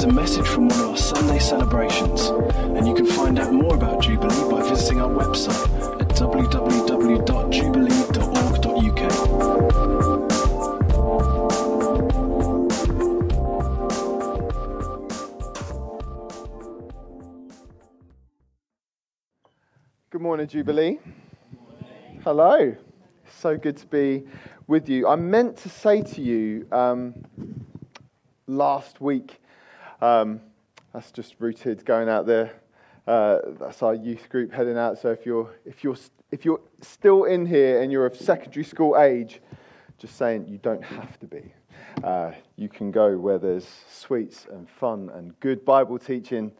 is a message from one of our Sunday celebrations, and you can find out more about Jubilee by visiting our website at www.jubilee.org.uk. Good morning, Jubilee. Good morning. Hello. So good to be with you. I meant to say to you last week, that's just rooted going out there. That's our youth group heading out. So if you're still in here and you're of secondary school age, just saying you don't have to be. You can go where there's sweets and fun and good Bible teaching.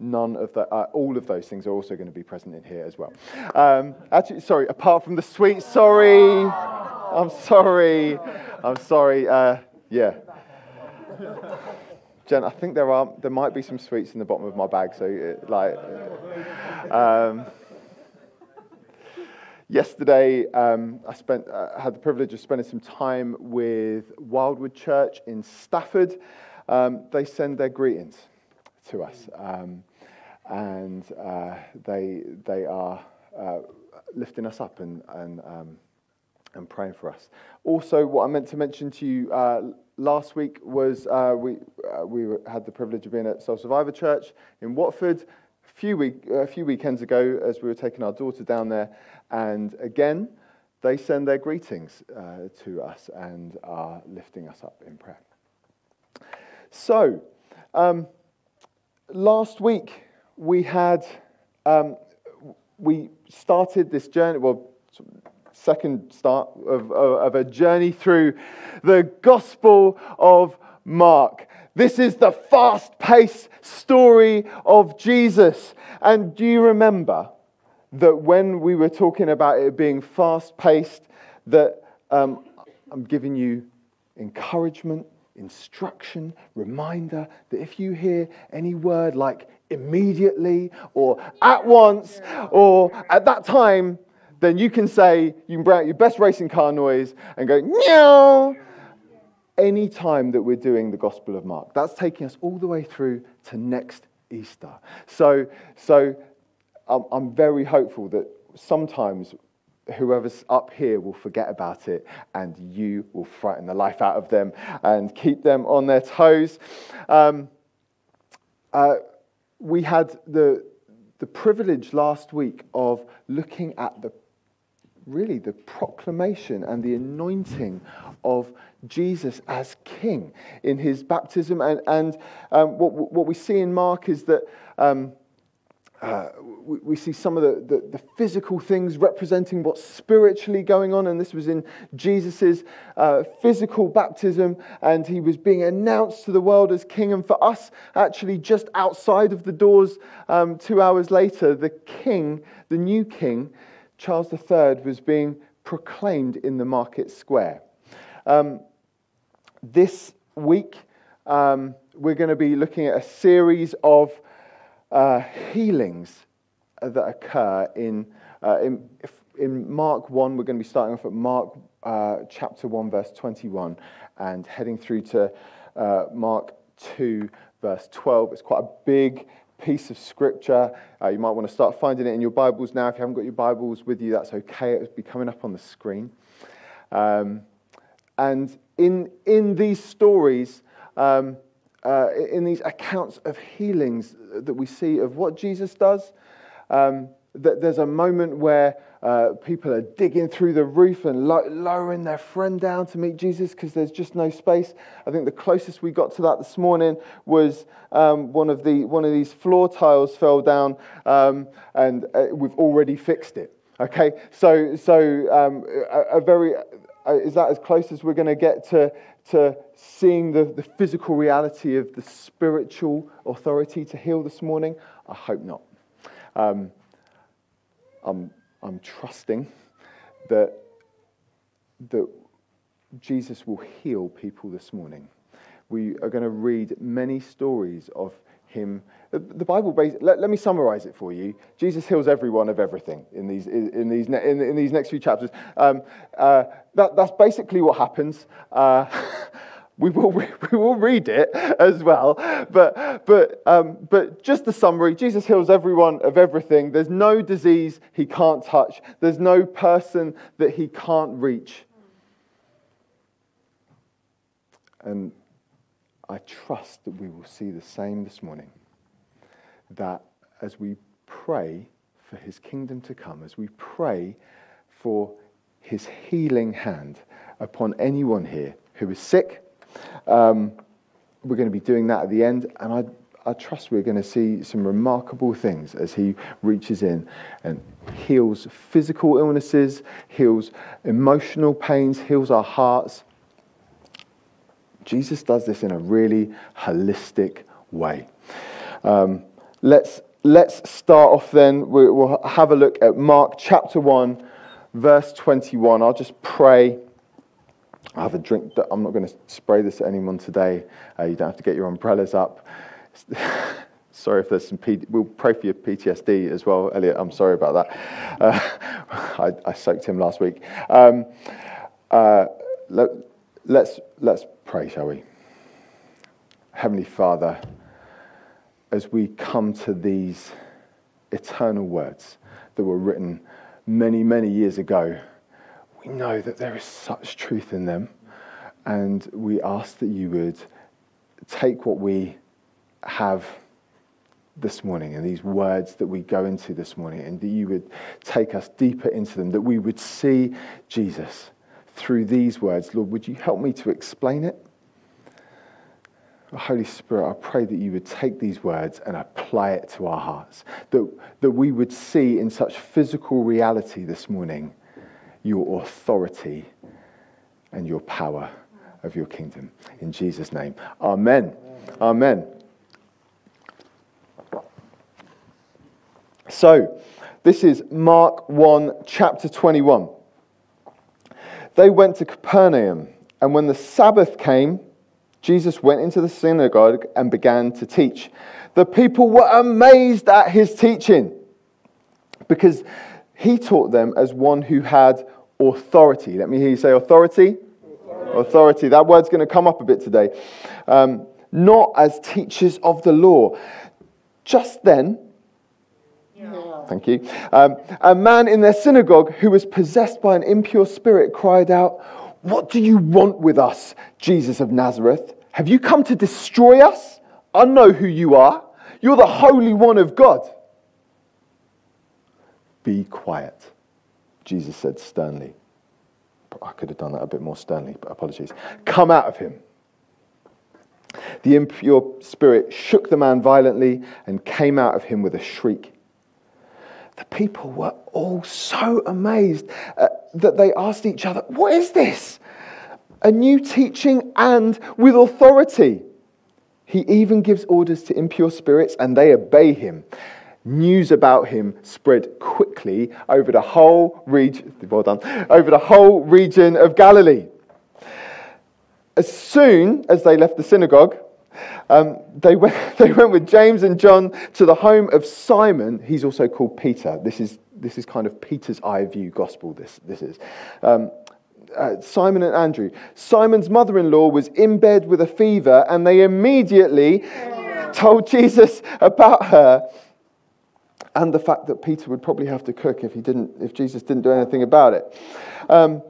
None of that, all of those things are also going to be present in here as well. Actually, sorry, apart from the sweets, I'm sorry. Yeah, Jen, I think there might be some sweets in the bottom of my bag. So, yesterday, I had the privilege of spending some time with Wildwood Church in Stafford. They send their greetings to us, and they are lifting us up and praying for us. Also, what I meant to mention to you last week was we had the privilege of being at Soul Survivor Church in Watford a few weekends ago as we were taking our daughter down there, and again they send their greetings to us and are lifting us up in prayer. So. Last week, we started this journey, second start of a journey through the Gospel of Mark. This is the fast-paced story of Jesus. And do you remember that when we were talking about it being fast-paced, that I'm giving you encouragement, instruction, reminder that if you hear any word like immediately or at once or at that time, then you can say, you can bring out your best racing car noise and go, meow, any time that we're doing the Gospel of Mark. That's taking us all the way through to next Easter. So I'm very hopeful that sometimes whoever's up here will forget about it, and you will frighten the life out of them and keep them on their toes. We had the privilege last week of looking at the proclamation and the anointing of Jesus as King in his baptism, and what we see in Mark is that. We see some of the physical things representing what's spiritually going on, and this was in Jesus' physical baptism, and he was being announced to the world as King. And for us, actually, just outside of the doors 2 hours later, the new King, Charles III, was being proclaimed in the market square. This week, we're going to be looking at a series of healings that occur in Mark 1. We're going to be starting off at Mark chapter 1, verse 21, and heading through to Mark 2, verse 12. It's quite a big piece of scripture. You might want to start finding it in your Bibles now. If you haven't got your Bibles with you, that's okay. It'll be coming up on the screen. And in these stories, in these accounts of healings that we see of what Jesus does, that there's a moment where people are digging through the roof and lowering their friend down to meet Jesus because there's just no space. I think the closest we got to that this morning was one of these floor tiles fell down, and we've already fixed it. Okay, so is that as close as we're going to get to seeing the physical reality of the spiritual authority to heal this morning? I hope not. I'm trusting that Jesus will heal people this morning. We are going to read many stories of him. The Bible, let me summarize it for you. Jesus heals everyone of everything in these next few chapters. That's basically what happens. We will read it as well, but just the summary: Jesus heals everyone of everything. There's no disease he can't touch. There's no person that he can't reach. And I trust that we will see the same this morning. That as we pray for his kingdom to come, as we pray for his healing hand upon anyone here who is sick. We're going to be doing that at the end, and I trust we're going to see some remarkable things as he reaches in and heals physical illnesses, heals emotional pains, heals our hearts. Jesus does this in a really holistic way. Let's start off then. We'll have a look at Mark chapter 1, verse 21. I'll just pray. I have a drink. I'm not going to spray this at anyone today. You don't have to get your umbrellas up. Sorry if there's some... We'll pray for your PTSD as well, Elliot. I'm sorry about that. I soaked him last week. Let's pray, shall we? Heavenly Father, as we come to these eternal words that were written many, many years ago, we know that there is such truth in them, and we ask that you would take what we have this morning and these words that we go into this morning, and that you would take us deeper into them, that we would see Jesus through these words. Lord, would you help me to explain it? Holy Spirit, I pray that you would take these words and apply it to our hearts, that we would see in such physical reality this morning your authority and your power of your kingdom. In Jesus' name, amen. Amen. So, this is Mark 1, chapter 21. They went to Capernaum, and when the Sabbath came, Jesus went into the synagogue and began to teach. The people were amazed at his teaching, because he taught them as one who had authority. Let me hear you say authority. Authority. That word's going to come up a bit today. Not as teachers of the law. Just then, Thank you. A man in their synagogue who was possessed by an impure spirit cried out, "What do you want with us, Jesus of Nazareth? Have you come to destroy us? I know who you are. You're the Holy One of God." "Be quiet," Jesus said sternly. I could have done that a bit more sternly, but apologies. "Come out of him." The impure spirit shook the man violently and came out of him with a shriek. The people were all so amazed that they asked each other, "What is this? A new teaching and with authority. He even gives orders to impure spirits and they obey him." News about him spread quickly over the whole region. Well done. Over the whole region of Galilee. As soon as they left the synagogue, they went with James and John to the home of Simon. He's also called Peter. This is kind of Peter's eye view gospel. This is. Simon and Andrew. Simon's mother-in-law was in bed with a fever, and they immediately told Jesus about her. And the fact that Peter would probably have to cook if Jesus didn't do anything about it.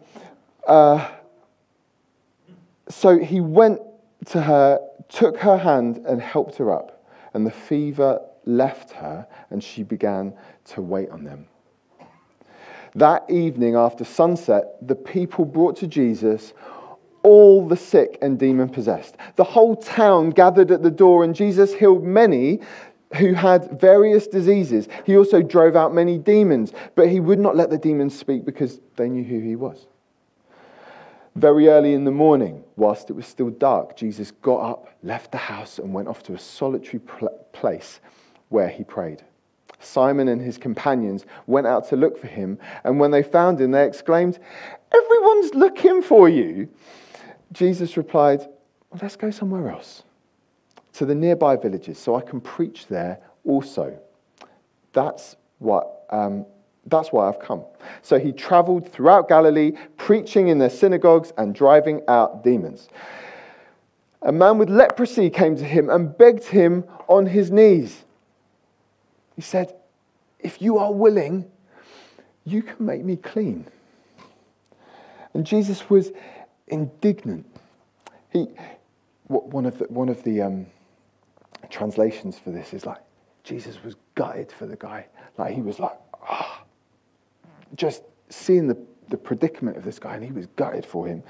So he went to her, took her hand and helped her up. And the fever left her and she began to wait on them. That evening after sunset, the people brought to Jesus all the sick and demon-possessed. The whole town gathered at the door, and Jesus healed many who had various diseases. He also drove out many demons, but he would not let the demons speak because they knew who he was. Very early in the morning, whilst it was still dark, Jesus got up, left the house, and went off to a solitary place where he prayed. Simon and his companions went out to look for him, and when they found him, they exclaimed, "Everyone's looking for you." Jesus replied, "Well, let's go somewhere else, to the nearby villages, so I can preach there also. That's why I've come." So he traveled throughout Galilee, preaching in their synagogues and driving out demons. a man with leprosy came to him and begged him on his knees. He said, "If you are willing, you can make me clean." And Jesus was indignant. One of the translations for this is like, Jesus was gutted for the guy. Like, he was like, just seeing the predicament of this guy, and he was gutted for him.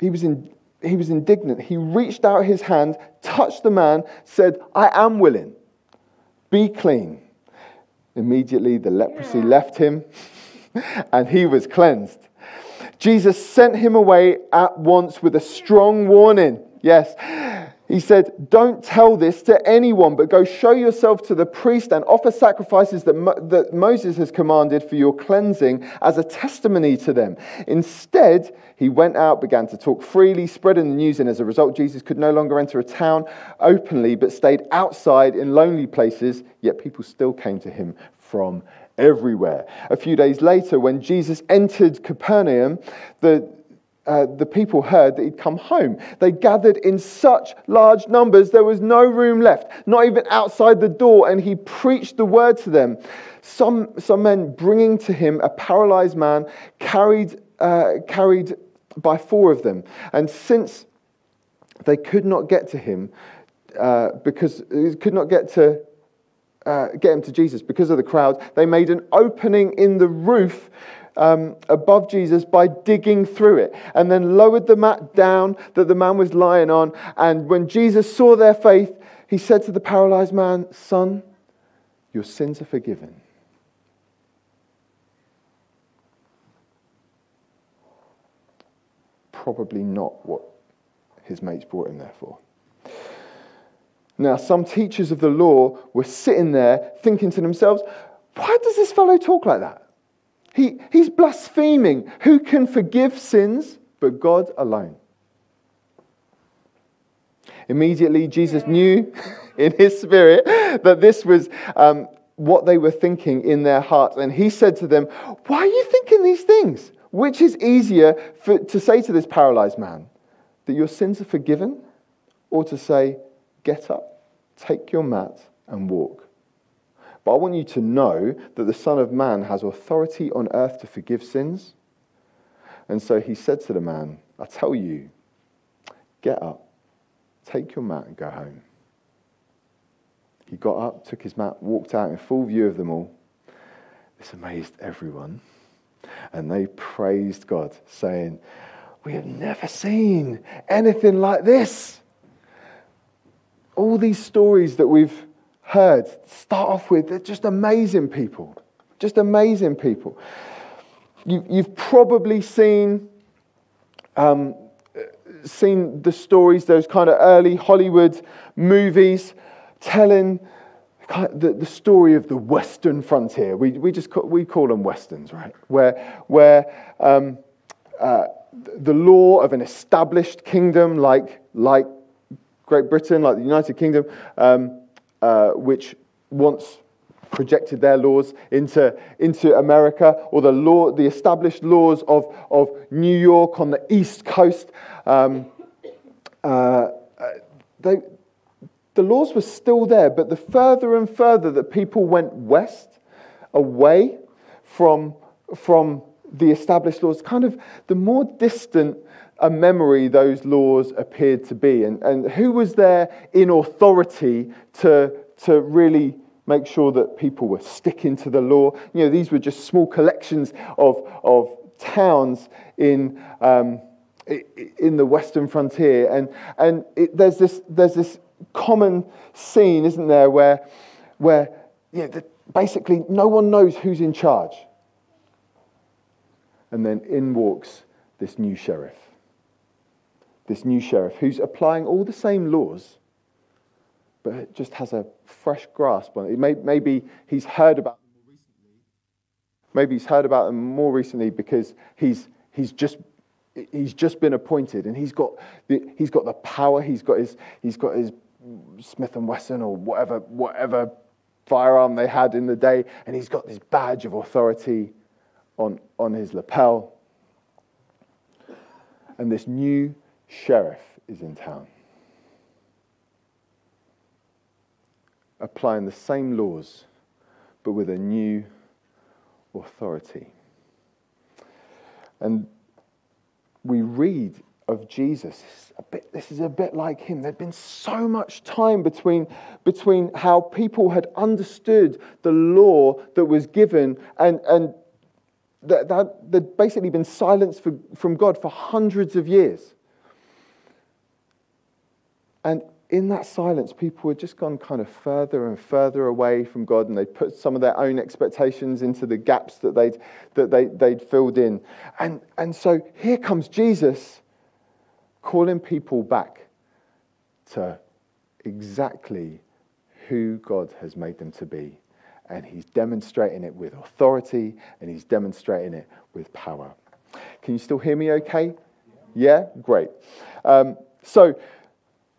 He was indignant. He reached out his hand, touched the man, said, "I am willing. Be clean." Immediately, the leprosy left him, and he was cleansed. Jesus sent him away at once with a strong warning. Yes. He said, "Don't tell this to anyone, but go show yourself to the priest and offer sacrifices that Moses has commanded for your cleansing as a testimony to them." Instead, he went out, began to talk freely, spreading the news, and as a result, Jesus could no longer enter a town openly, but stayed outside in lonely places, yet people still came to him from everywhere. A few days later, when Jesus entered Capernaum, the people heard that he'd come home. They gathered in such large numbers, there was no room left, not even outside the door, and he preached the word to them. Some men bringing to him a paralyzed man carried by four of them. And since they could not get to him, get him to Jesus because of the crowd, they made an opening in the roof above Jesus by digging through it, and then lowered the mat down that the man was lying on. And when Jesus saw their faith, he said to the paralyzed man, "Son, your sins are forgiven." Probably not what his mates brought him there for. Now, some teachers of the law were sitting there thinking to themselves, "Why does this fellow talk like that? He's blaspheming. Who can forgive sins but God alone?" Immediately, Jesus knew in his spirit that this was what they were thinking in their hearts. And he said to them, "Why are you thinking these things? Which is easier to say to this paralyzed man, that your sins are forgiven, or to say, 'Get up, take your mat and walk'? But I want you to know that the Son of Man has authority on earth to forgive sins." And so he said to the man, "I tell you, get up, take your mat and go home." He got up, took his mat, walked out in full view of them all. This amazed everyone. And they praised God, saying, "We have never seen anything like this." All these stories that we've heard start off with, they're just amazing people. Just amazing people. You've probably seen the stories, those kind of early Hollywood movies telling the story of the Western frontier. We call them Westerns, right? Where the law of an established kingdom like Great Britain, like the United Kingdom, which once projected their laws into America, or the established laws of New York on the East Coast, the laws were still there. But the further and further that people went west, away from the established laws, kind of the more distant a memory those laws appeared to be. And who was there in authority to really make sure that people were sticking to the law? You know, these were just small collections of towns in the Western frontier. And there's this common scene, isn't there, where basically no one knows who's in charge. And then in walks this new sheriff. This new sheriff who's applying all the same laws, but it just has a fresh grasp on it. Maybe he's heard about them more recently. Because he's just been appointed, and he's got the power. He's got his Smith and Wesson or whatever firearm they had in the day, and he's got this badge of authority on his lapel. And this new sheriff is in town. applying the same laws, but with a new authority. And we read of Jesus, this is a bit like him. There'd been so much time between how people had understood the law that was given and that there'd basically been silence from God for hundreds of years. And in that silence, people had just gone kind of further and further away from God, and they put some of their own expectations into the gaps that they'd filled in. And so here comes Jesus calling people back to exactly who God has made them to be. And he's demonstrating it with authority, and he's demonstrating it with power. Can you still hear me okay? Yeah? Great.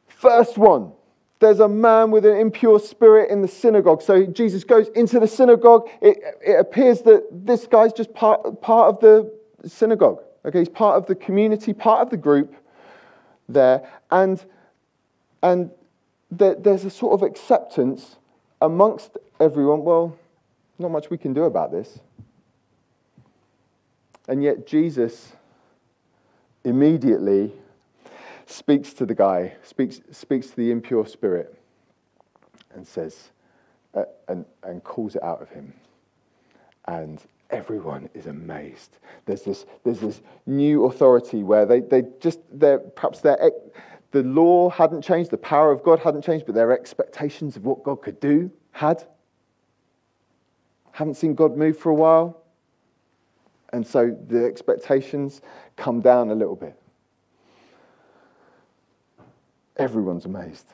First one, there's a man with an impure spirit in the synagogue. So Jesus goes into the synagogue. It appears that this guy's just part of the synagogue. Okay, he's part of the community, part of the group there. And there's a sort of acceptance amongst everyone. Well, not much we can do about this. And yet Jesus immediately speaks to the guy, speaks to the impure spirit, and says, and calls it out of him. And everyone is amazed. There's this new authority where the law hadn't changed, the power of God hadn't changed, but their expectations of what God could do had. Haven't seen God move for a while, and so the expectations come down a little bit. Everyone's amazed.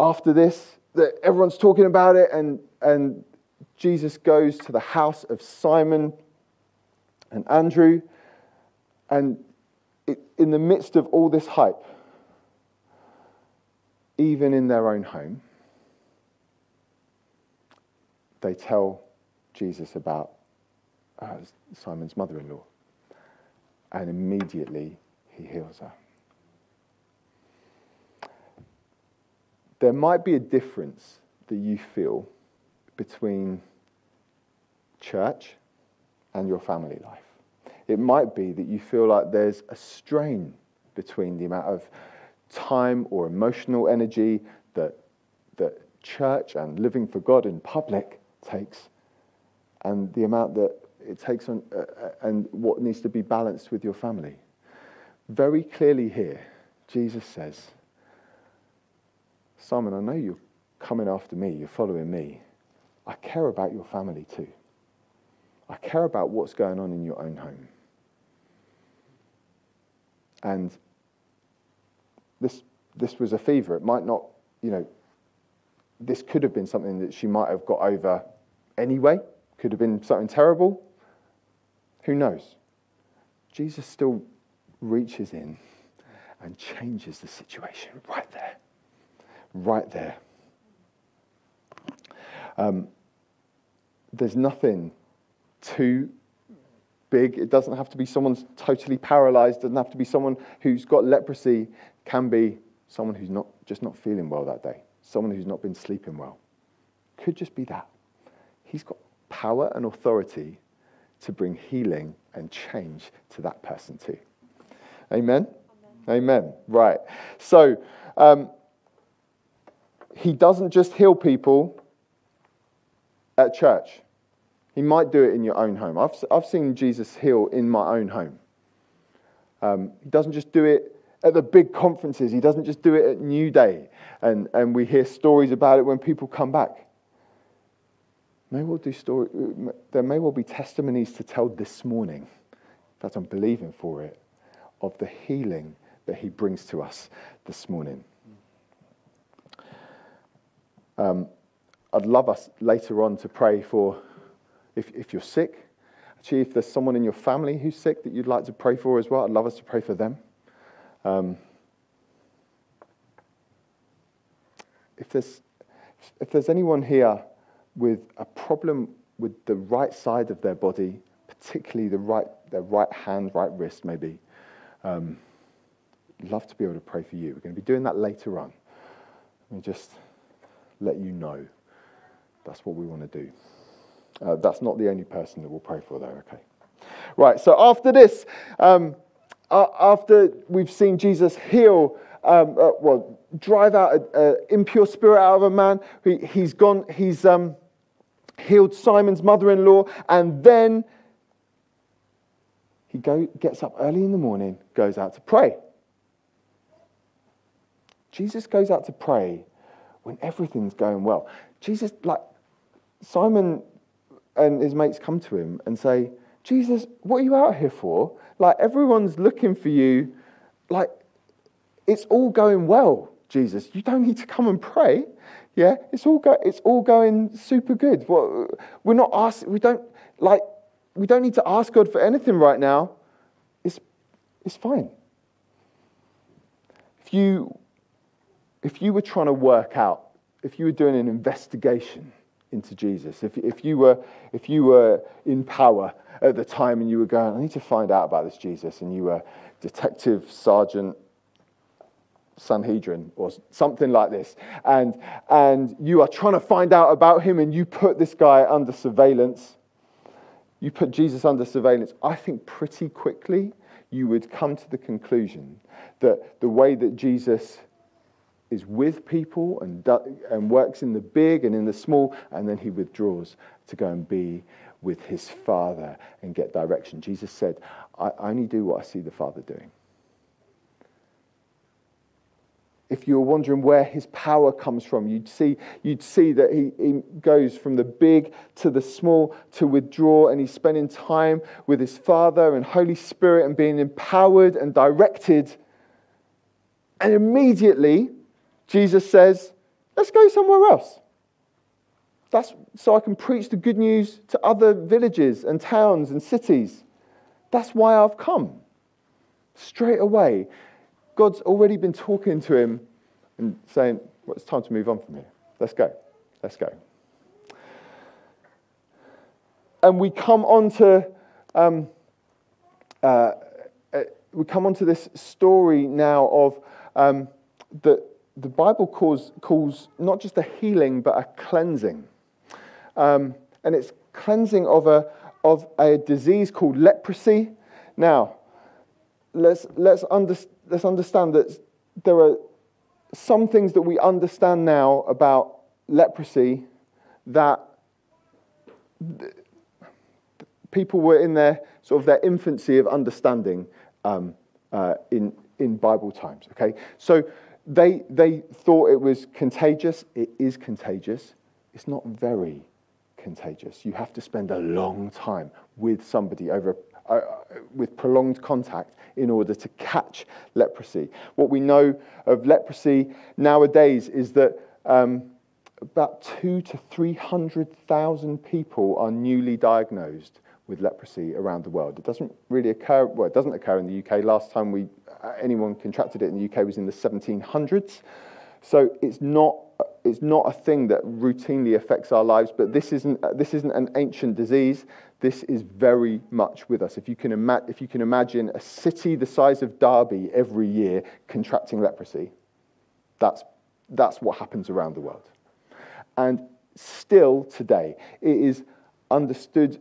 After this, everyone's talking about it, and Jesus goes to the house of Simon and Andrew, and in the midst of all this hype, even in their own home, they tell Jesus about Simon's mother-in-law, and immediately he heals her. There might be a difference that you feel between church and your family life. It might be that you feel like there's a strain between the amount of time or emotional energy that church and living for God in public takes, and the amount that it takes on, and what needs to be balanced with your family. Very clearly here, Jesus says, Simon, I know you're coming after me, you're following me. I care about your family too. I care about what's going on in your own home. And this was a fever. It might not, this could have been something that she might have got over anyway. Could have been something terrible. Who knows? Jesus still reaches in and changes the situation right there. Right there. There's nothing too big. It doesn't have to be someone's totally paralyzed. It doesn't have to be someone who's got leprosy. It can be someone who's not feeling well that day. Someone who's not been sleeping well. Could just be that. He's got power and authority to bring healing and change to that person too. Amen? Amen. Right. So, he doesn't just heal people at church. He might do it in your own home. I've seen Jesus heal in my own home. He doesn't just do it at the big conferences. He doesn't just do it at New Day. And we hear stories about it when people come back. There may well be testimonies to tell this morning, in fact I'm believing for it, of the healing that he brings to us this morning. I'd love us later on to pray for, if you're sick, actually if there's someone in your family who's sick that you'd like to pray for as well, I'd love us to pray for them. If there's anyone here with a problem with the right side of their body, particularly their right hand, right wrist maybe, I'd love to be able to pray for you. We're going to be doing that later on. Let me just let you know. That's what we want to do. That's not the only person that we'll pray for, though, okay? Right, so after this, after we've seen Jesus heal, drive out an impure spirit out of a man, he's healed Simon's mother-in-law, and then he gets up early in the morning, goes out to pray. Jesus goes out to pray when everything's going well. Jesus, Simon and his mates come to him and say, Jesus, what are you out here for? Everyone's looking for you. It's all going well, Jesus. You don't need to come and pray. Yeah, it's all going super good. Well, we're not asking. We don't need to ask God for anything right now. It's fine. If you were trying to work out, if you were doing an investigation into Jesus, if you were in power at the time and you were going, I need to find out about this Jesus, and you were Detective Sergeant Sanhedrin or something like this, and you are trying to find out about him, and you put this guy under surveillance, you put Jesus under surveillance, I think pretty quickly you would come to the conclusion that the way that Jesus is with people and works in the big and in the small, and then he withdraws to go and be with his Father and get direction. Jesus said, I only do what I see the Father doing. If you were wondering where his power comes from, you'd see that he goes from the big to the small to withdraw, and he's spending time with his Father and Holy Spirit and being empowered and directed. And immediately, Jesus says, let's go somewhere else. That's so I can preach the good news to other villages and towns and cities. That's why I've come. Straight away, God's already been talking to him and saying, well, it's time to move on from here. Let's go. And we come onto this story now of the Bible calls not just a healing but a cleansing, and it's cleansing of a disease called leprosy. Now, let's understand that there are some things that we understand now about leprosy that people were in their sort of their infancy of understanding in Bible times. Okay, so they thought it was contagious. It is contagious. It's not very contagious. You have to spend a long time with somebody with prolonged contact in order to catch leprosy. What we know of leprosy nowadays is that about 200,000 to 300,000 people are newly diagnosed with leprosy around the world. It doesn't really occur. Well, it doesn't occur in the UK. Last time anyone contracted it in the UK was in the 1700s. So it's not a thing that routinely affects our lives. But this isn't an ancient disease. This is very much with us. If you can imagine a city the size of Derby every year contracting leprosy, that's what happens around the world. And still today, it is understood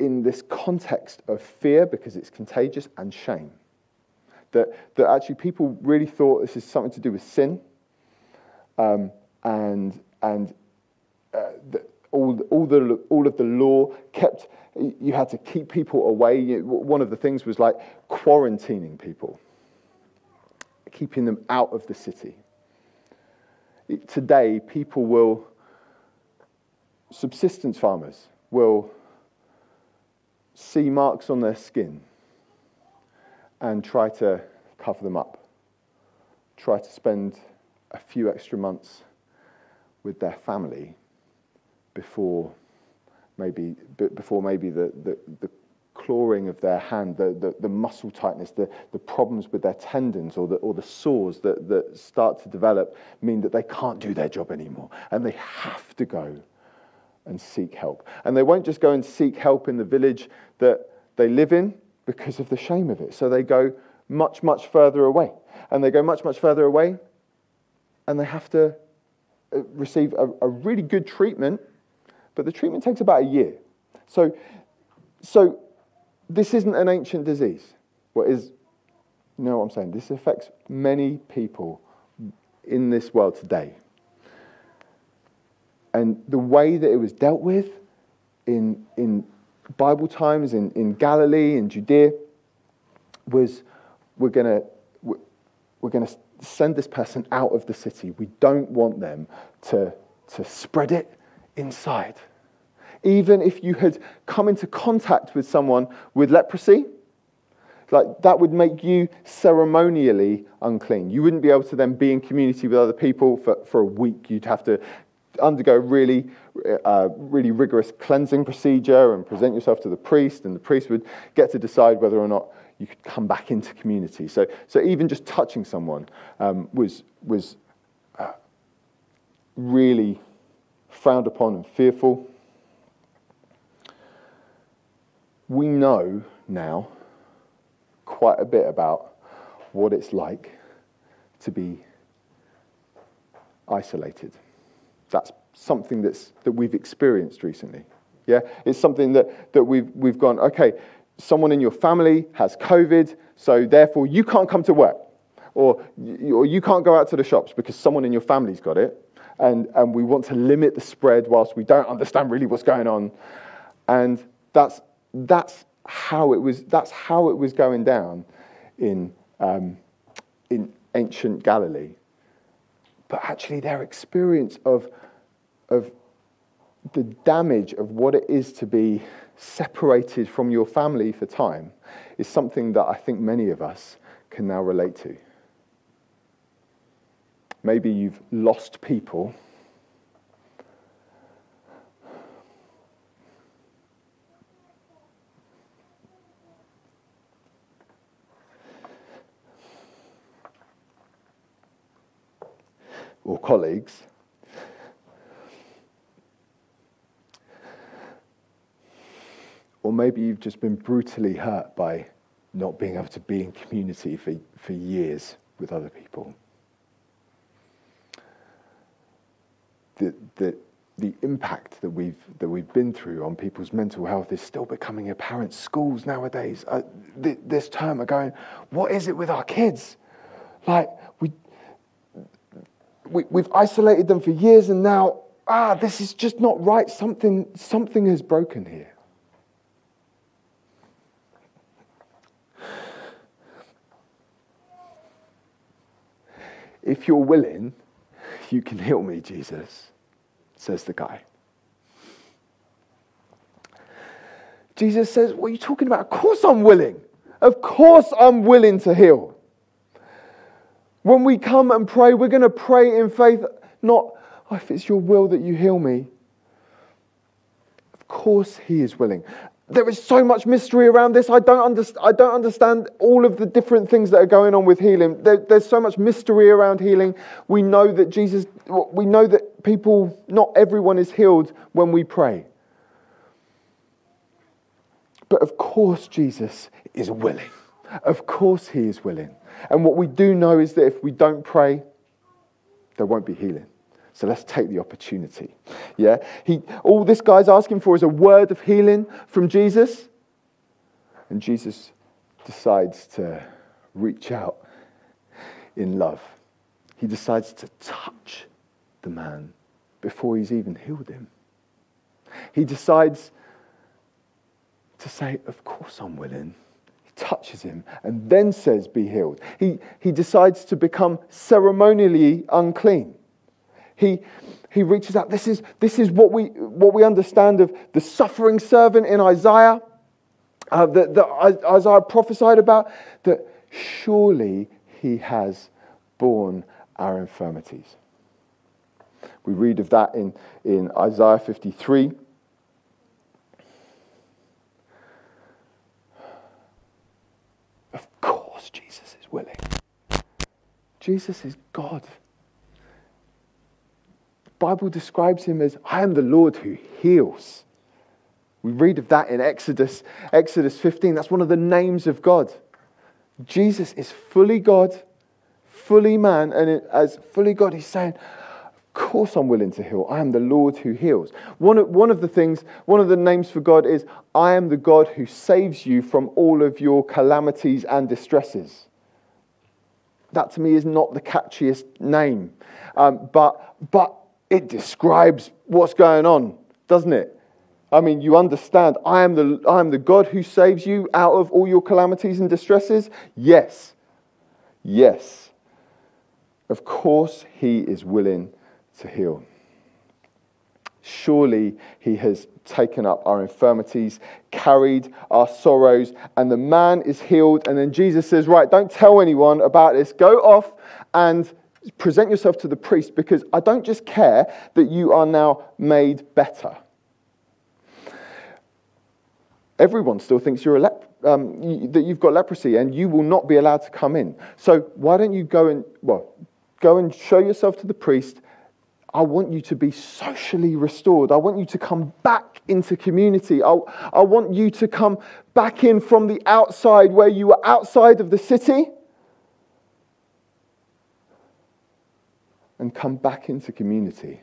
in this context of fear, because it's contagious, and shame. That actually people really thought this is something to do with sin, all of the law kept. You had to keep people away. One of the things was quarantining people, keeping them out of the city. Today, subsistence farmers will see marks on their skin and try to cover them up. Try to spend a few extra months with their family before maybe the clawing of their hand, the muscle tightness, the problems with their tendons or the sores that start to develop mean that they can't do their job anymore, and they have to go and seek help. And they won't just go and seek help in the village that they live in because of the shame of it. So they go much, much further away. And they have to receive a really good treatment, but the treatment takes about a year. So this isn't an ancient disease. What is, you know what I'm saying? This affects many people in this world today. And the way that it was dealt with in Bible times, in Galilee, in Judea, was we're gonna send this person out of the city. We don't want them to spread it inside. Even if you had come into contact with someone with leprosy, like that would make you ceremonially unclean. You wouldn't be able to then be in community with other people for a week. You'd have to undergo really rigorous cleansing procedure and present yourself to the priest, and the priest would get to decide whether or not you could come back into community. So even just touching someone was really frowned upon and fearful. We know now quite a bit about what it's like to be isolated. That's something that we've experienced recently. Yeah, it's something that we've gone, okay, someone in your family has COVID, so therefore you can't come to work, or you can't go out to the shops because someone in your family's got it, and we want to limit the spread whilst we don't understand really what's going on, and that's how it was going down in ancient Galilee. But actually, their experience of the damage of what it is to be separated from your family for time is something that I think many of us can now relate to. Maybe you've lost people. Or colleagues. Or maybe you've just been brutally hurt by not being able to be in community for years with other people. The impact that we've been through on people's mental health is still becoming apparent. Schools nowadays, this term, are going, what is it with our kids? Like, We've isolated them for years, and now, this is just not right. Something is broken here. If you're willing, you can heal me, Jesus, says the guy. Jesus says, what are you talking about? Of course I'm willing. Of course I'm willing to heal. When we come and pray, we're going to pray in faith, not, oh, if it's your will that you heal me. Of course he is willing. There is so much mystery around this. I don't understand all of the different things that are going on with healing. There's so much mystery around healing. We know that people, not everyone is healed when we pray. But of course Jesus is willing. Of course he is willing. And what we do know is that if we don't pray, there won't be healing. So let's take the opportunity. Yeah, all this guy's asking for is a word of healing from Jesus. And Jesus decides to reach out in love. He decides to touch the man before he's even healed him. He decides to say, of course I'm willing. Touches him and then says, be healed. He decides to become ceremonially unclean. He reaches out. This is what we understand of the suffering servant in Isaiah, that Isaiah prophesied about, that surely he has borne our infirmities. We read of that in Isaiah 53. Jesus is willing. Jesus is God. The Bible describes him as, I am the Lord who heals. We read of that in Exodus 15. That's one of the names of God. Jesus is fully God, fully man, and as fully God, he's saying, of course I'm willing to heal. I am the Lord who heals. One of the names for God is, I am the God who saves you from all of your calamities and distresses. That to me is not the catchiest name, but it describes what's going on, doesn't it? I mean, you understand, I am the God who saves you out of all your calamities and distresses? Yes. Yes. Of course he is willing to heal. Surely he has taken up our infirmities, carried our sorrows, and the man is healed. And then Jesus says, right, don't tell anyone about this. Go off and present yourself to the priest, because I don't just care that you are now made better. Everyone still thinks you're that you've got leprosy, and you will not be allowed to come in. So why don't you go and show yourself to the priest? I want you to be socially restored. I want you to come back into community. I want you to come back in from the outside, where you were outside of the city, and come back into community.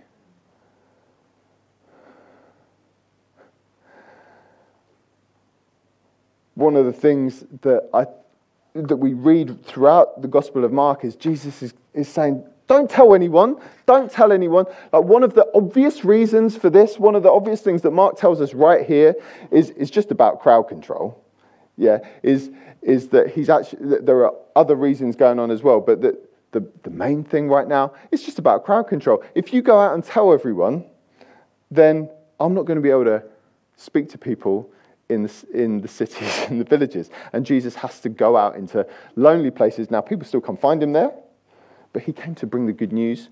One of the things that we read throughout the Gospel of Mark is Jesus is saying, don't tell anyone. One of the obvious things that Mark tells us right here is just about crowd control. Yeah, is that he's actually, that there are other reasons going on as well, but the main thing right now is just about crowd control. If you go out and tell everyone, then I'm not going to be able to speak to people in the cities and the villages. And Jesus has to go out into lonely places. Now, people still come find him there, but he came to bring the good news.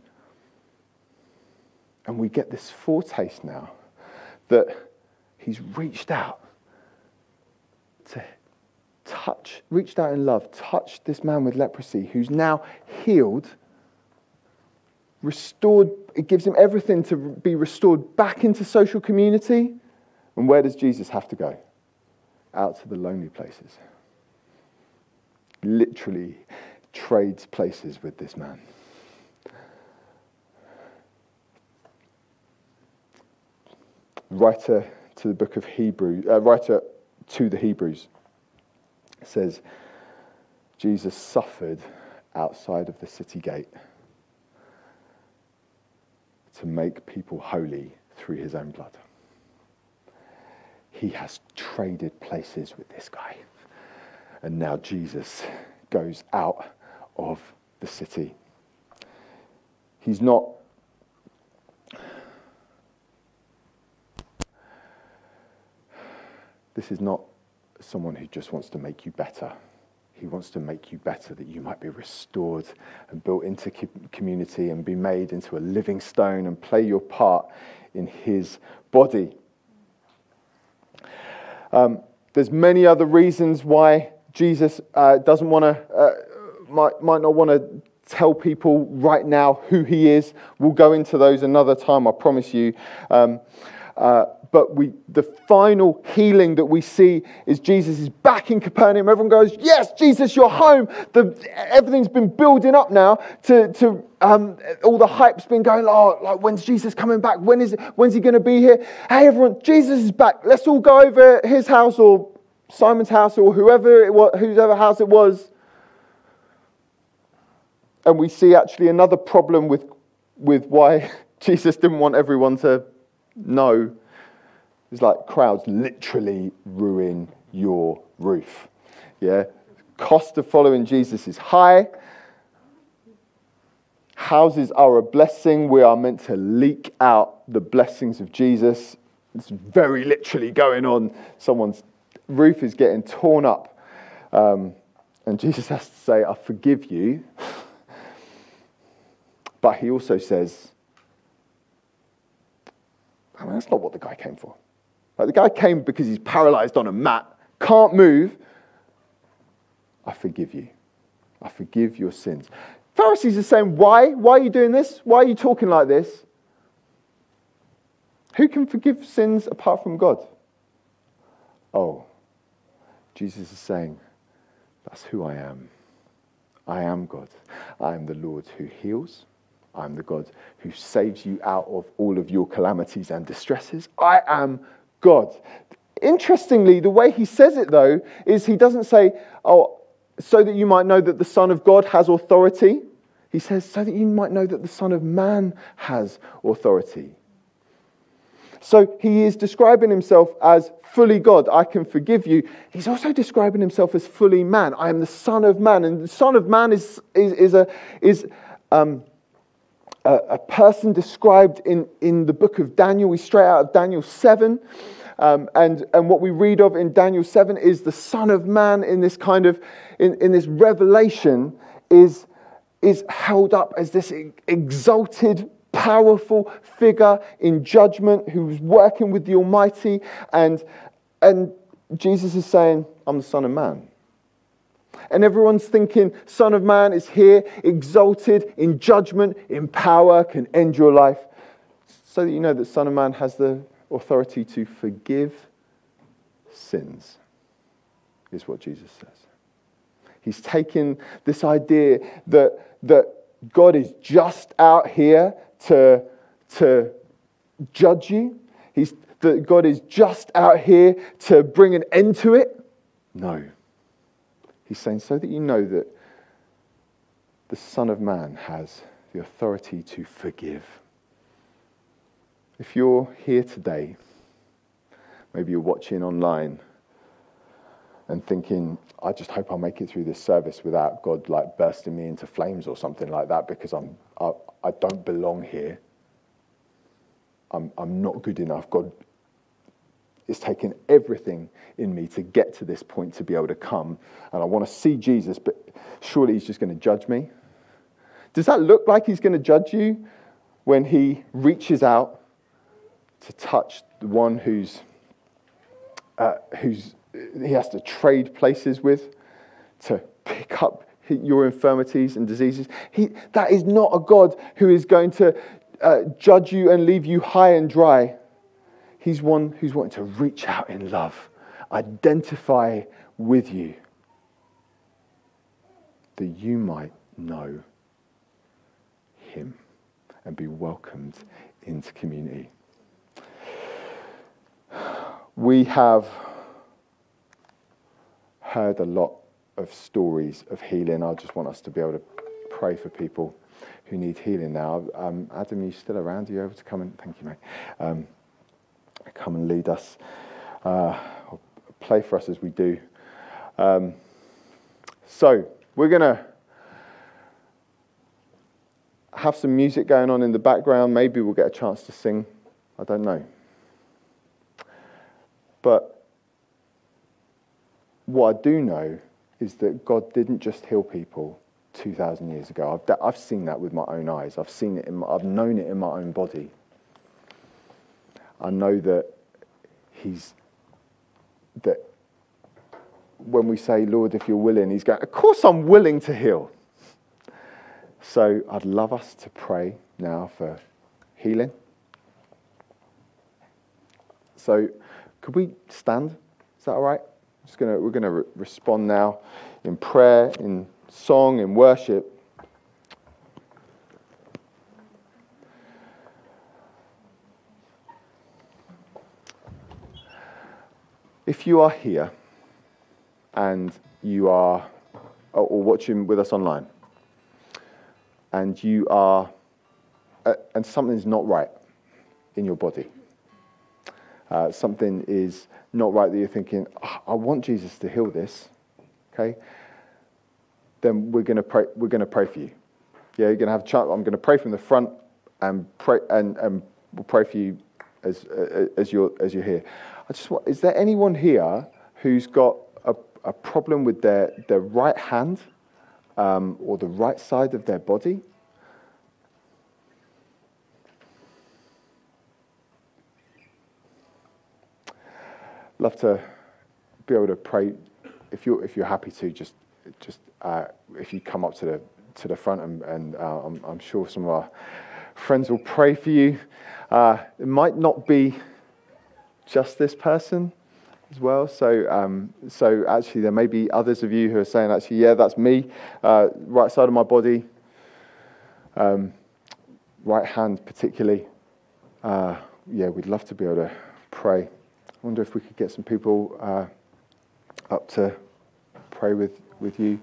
And we get this foretaste now that he's reached out to touch, reached out in love, touched this man with leprosy who's now healed, restored. It gives him everything to be restored back into social community. And where does Jesus have to go? Out to the lonely places. Literally trades places with this man. Writer to the Hebrews says, Jesus suffered outside of the city gate to make people holy through his own blood. He has traded places with this guy. And now Jesus goes out of the city. This is not someone who just wants to make you better. He wants to make you better, that you might be restored and built into community and be made into a living stone and play your part in his body. There's many other reasons why Jesus might not want to tell people right now who he is. We'll go into those another time, I promise you. But the final healing that we see is Jesus is back in Capernaum. Everyone goes, yes, Jesus, you're home. Everything's been building up now to all the hype's been going, when's Jesus coming back? When's he going to be here? Hey, everyone, Jesus is back. Let's all go over his house or Simon's house or whoever house it was. And we see actually another problem with why Jesus didn't want everyone to know. It's like, crowds literally ruin your roof. Yeah, cost of following Jesus is high. Houses are a blessing. We are meant to leak out the blessings of Jesus. It's very literally going on. Someone's roof is getting torn up. And Jesus has to say, I forgive you. But he also says, I mean, that's not what the guy came for. Like, the guy came because he's paralyzed on a mat, can't move. I forgive you. I forgive your sins. Pharisees are saying, why? Why are you doing this? Why are you talking like this? Who can forgive sins apart from God? Oh, Jesus is saying, that's who I am. I am God. I am the Lord who heals. I'm the God who saves you out of all of your calamities and distresses. I am God. Interestingly, the way he says it, though, is he doesn't say, oh, so that you might know that the Son of God has authority. He says, so that you might know that the Son of Man has authority. So he is describing himself as fully God. I can forgive you. He's also describing himself as fully man. I am the Son of Man. And the Son of Man is a person described in the book of Daniel. We straight out of Daniel 7. And what we read of in Daniel 7 is the Son of Man in this kind of, in this revelation is held up as this exalted, powerful figure in judgment who's working with the Almighty. And Jesus is saying, I'm the Son of Man. And everyone's thinking, Son of Man is here, exalted, in judgment, in power, can end your life. So that you know that Son of Man has the authority to forgive sins, is what Jesus says. He's taken this idea that God is just out here to judge you. That God is just out here to bring an end to it. No. He's saying, so that you know that the Son of Man has the authority to forgive. If you're here today, maybe you're watching online and thinking, I just hope I'll make it through this service without God like bursting me into flames or something like that, because I don't belong here. I'm not good enough. God is taking everything in me to get to this point to be able to come, and I want to see Jesus, but surely he's just going to judge me. Does that look like he's going to judge you when he reaches out to touch the one who's he has to trade places with, to pick up your infirmities and diseases? That is not a God who is going to judge you and leave you high and dry. He's one who's wanting to reach out in love, identify with you, that you might know him and be welcomed into community. We have heard a lot of stories of healing. I just want us to be able to pray for people who need healing now. Adam, are you still around? Are you able to come and, thank you, mate, come and lead us, or play for us as we do. So we're going to have some music going on in the background. Maybe we'll get a chance to sing. I don't know. But what I do know is that God didn't just heal people 2,000 years ago. I've seen that with my own eyes. I've seen it. I've known it in my own body. I know that that when we say, Lord, if you're willing, he's going, of course I'm willing to heal. So I'd love us to pray now for healing. So could we stand? Is that all right? We're going to respond now in prayer, in song, in worship. If you are here and you are or watching with us online and you are and something's not right in your body, something is not right that you're thinking, oh, I want Jesus to heal this, okay? Then we're going to pray for you. Yeah, you're going to have a chance. I'm going to pray from the front and pray, and we'll pray for you as you're here. Is there anyone here who's got a problem with their right hand or the right side of their body? Love to be able to pray. If you're happy to, just if you come up to the front, and I'm sure some of our friends will pray for you. It might not be just this person as well. So actually, there may be others of you who are saying, actually, yeah, that's me, right side of my body. right hand particularly. Yeah, we'd love to be able to pray. I wonder if we could get some people up to pray with you.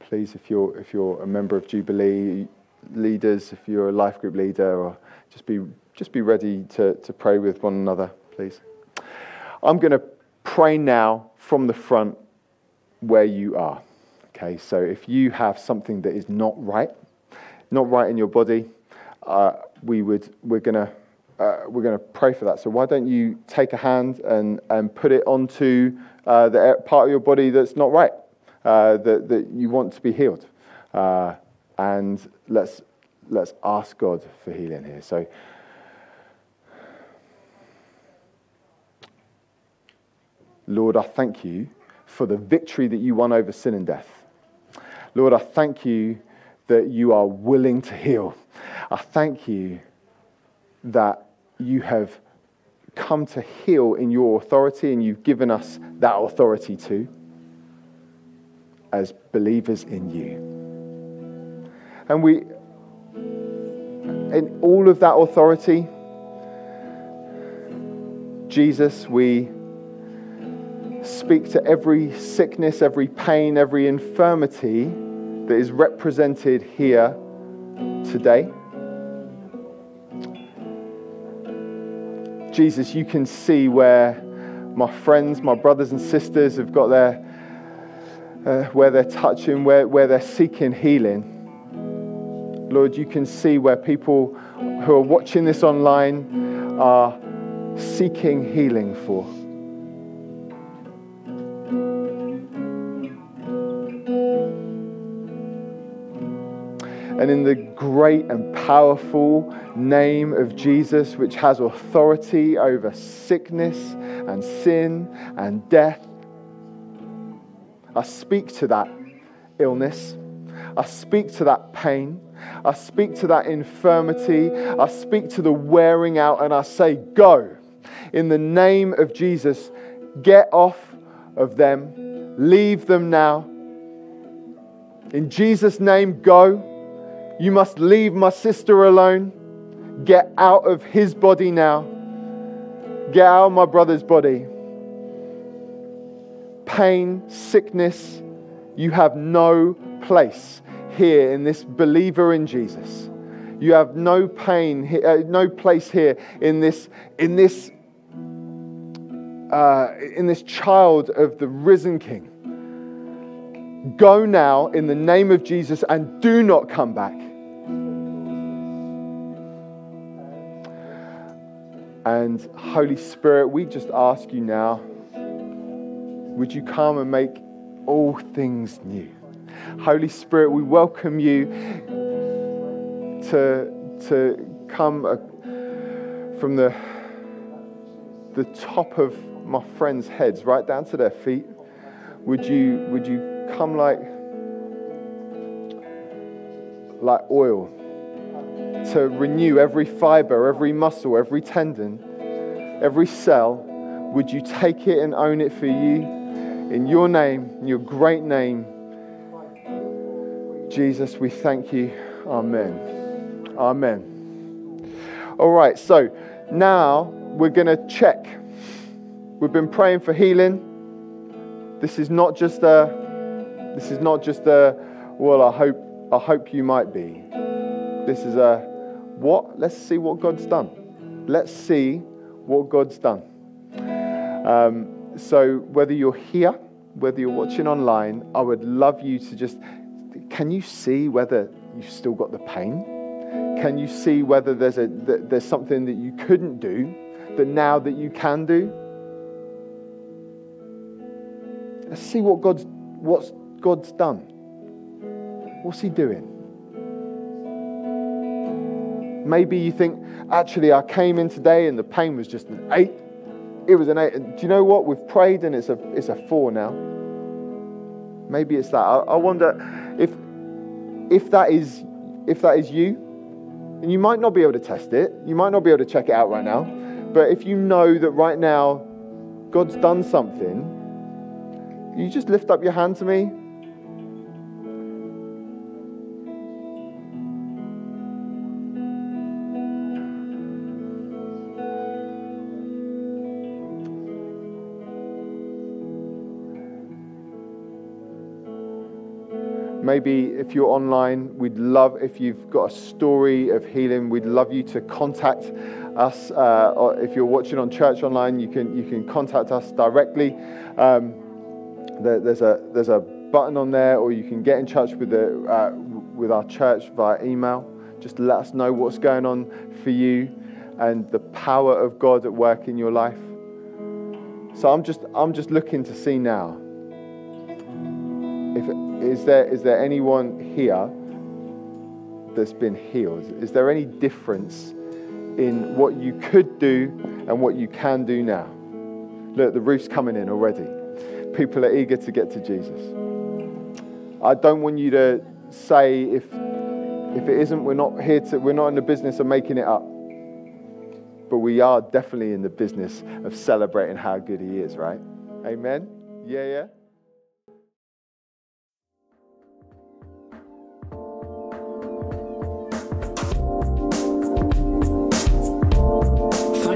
Please, if you're a member of Jubilee, leaders, if you're a life group leader, or just be ready to pray with one another, please. I'm going to pray now from the front where you are. Okay, so if you have something that is not right in your body, we're gonna pray for that. So why don't you take a hand and put it onto the part of your body that's not right, that you want to be healed, and let's ask God for healing here. So. Lord, I thank you for the victory that you won over sin and death. Lord, I thank you that you are willing to heal. I thank you that you have come to heal in your authority, and you've given us that authority too, as believers in you. And we, in all of that authority, Jesus, we speak to every sickness, every pain, every infirmity that is represented here today. Jesus, you can see where my friends, my brothers and sisters have got their, where they're touching, where they're seeking healing. Lord, you can see where people who are watching this online are seeking healing for. And in the great and powerful name of Jesus, which has authority over sickness and sin and death, I speak to that illness. I speak to that pain. I speak to that infirmity. I speak to the wearing out, and I say, go. In the name of Jesus, get off of them. Leave them now. In Jesus' name, go. You must leave my sister alone. Get out of his body now. Get out of my brother's body. Pain, sickness, you have no place here in this believer in Jesus. You have no pain, no place here in this child of the risen King. Go now in the name of Jesus, and do not come back. And Holy Spirit, we just ask you now, would you come and make all things new? Holy Spirit, we welcome you to come from the top of my friends' heads right down to their feet. Would you come like oil to renew every fiber, every muscle, every tendon, every cell. Would you take it and own it for you? In your name, in your great name, Jesus, we thank you. Amen. Amen. All right, so now we're going to check. We've been praying for healing. This is not just a, well, I hope you might be. This is a, what? Let's see what God's done. Let's see what God's done. So whether you're here, whether you're watching online, I would love you to just, can you see whether you've still got the pain? Can you see whether there's something that you couldn't do that now that you can do? Let's see what what's God's done. What's he doing? Maybe you think, actually, I came in today and the pain was just an 8. It was an 8. And do you know what? We've prayed and it's a 4 now. Maybe it's that. I wonder if that is you, and you might not be able to test it. You might not be able to check it out right now. But if you know that right now God's done something, you just lift up your hand to me. Maybe if you're online, we'd love, if you've got a story of healing, we'd love you to contact us. Or if you're watching on church online, you can contact us directly. There's a button on there, or you can get in touch with our church via email. Just let us know what's going on for you and the power of God at work in your life. So I'm just looking to see now. Is there anyone here that's been healed? Is there any difference in what you could do and what you can do now? Look, the roof's coming in already. People are eager to get to Jesus. I don't want you to say if it isn't, we're not in the business of making it up. But we are definitely in the business of celebrating how good he is, right? Amen? Yeah.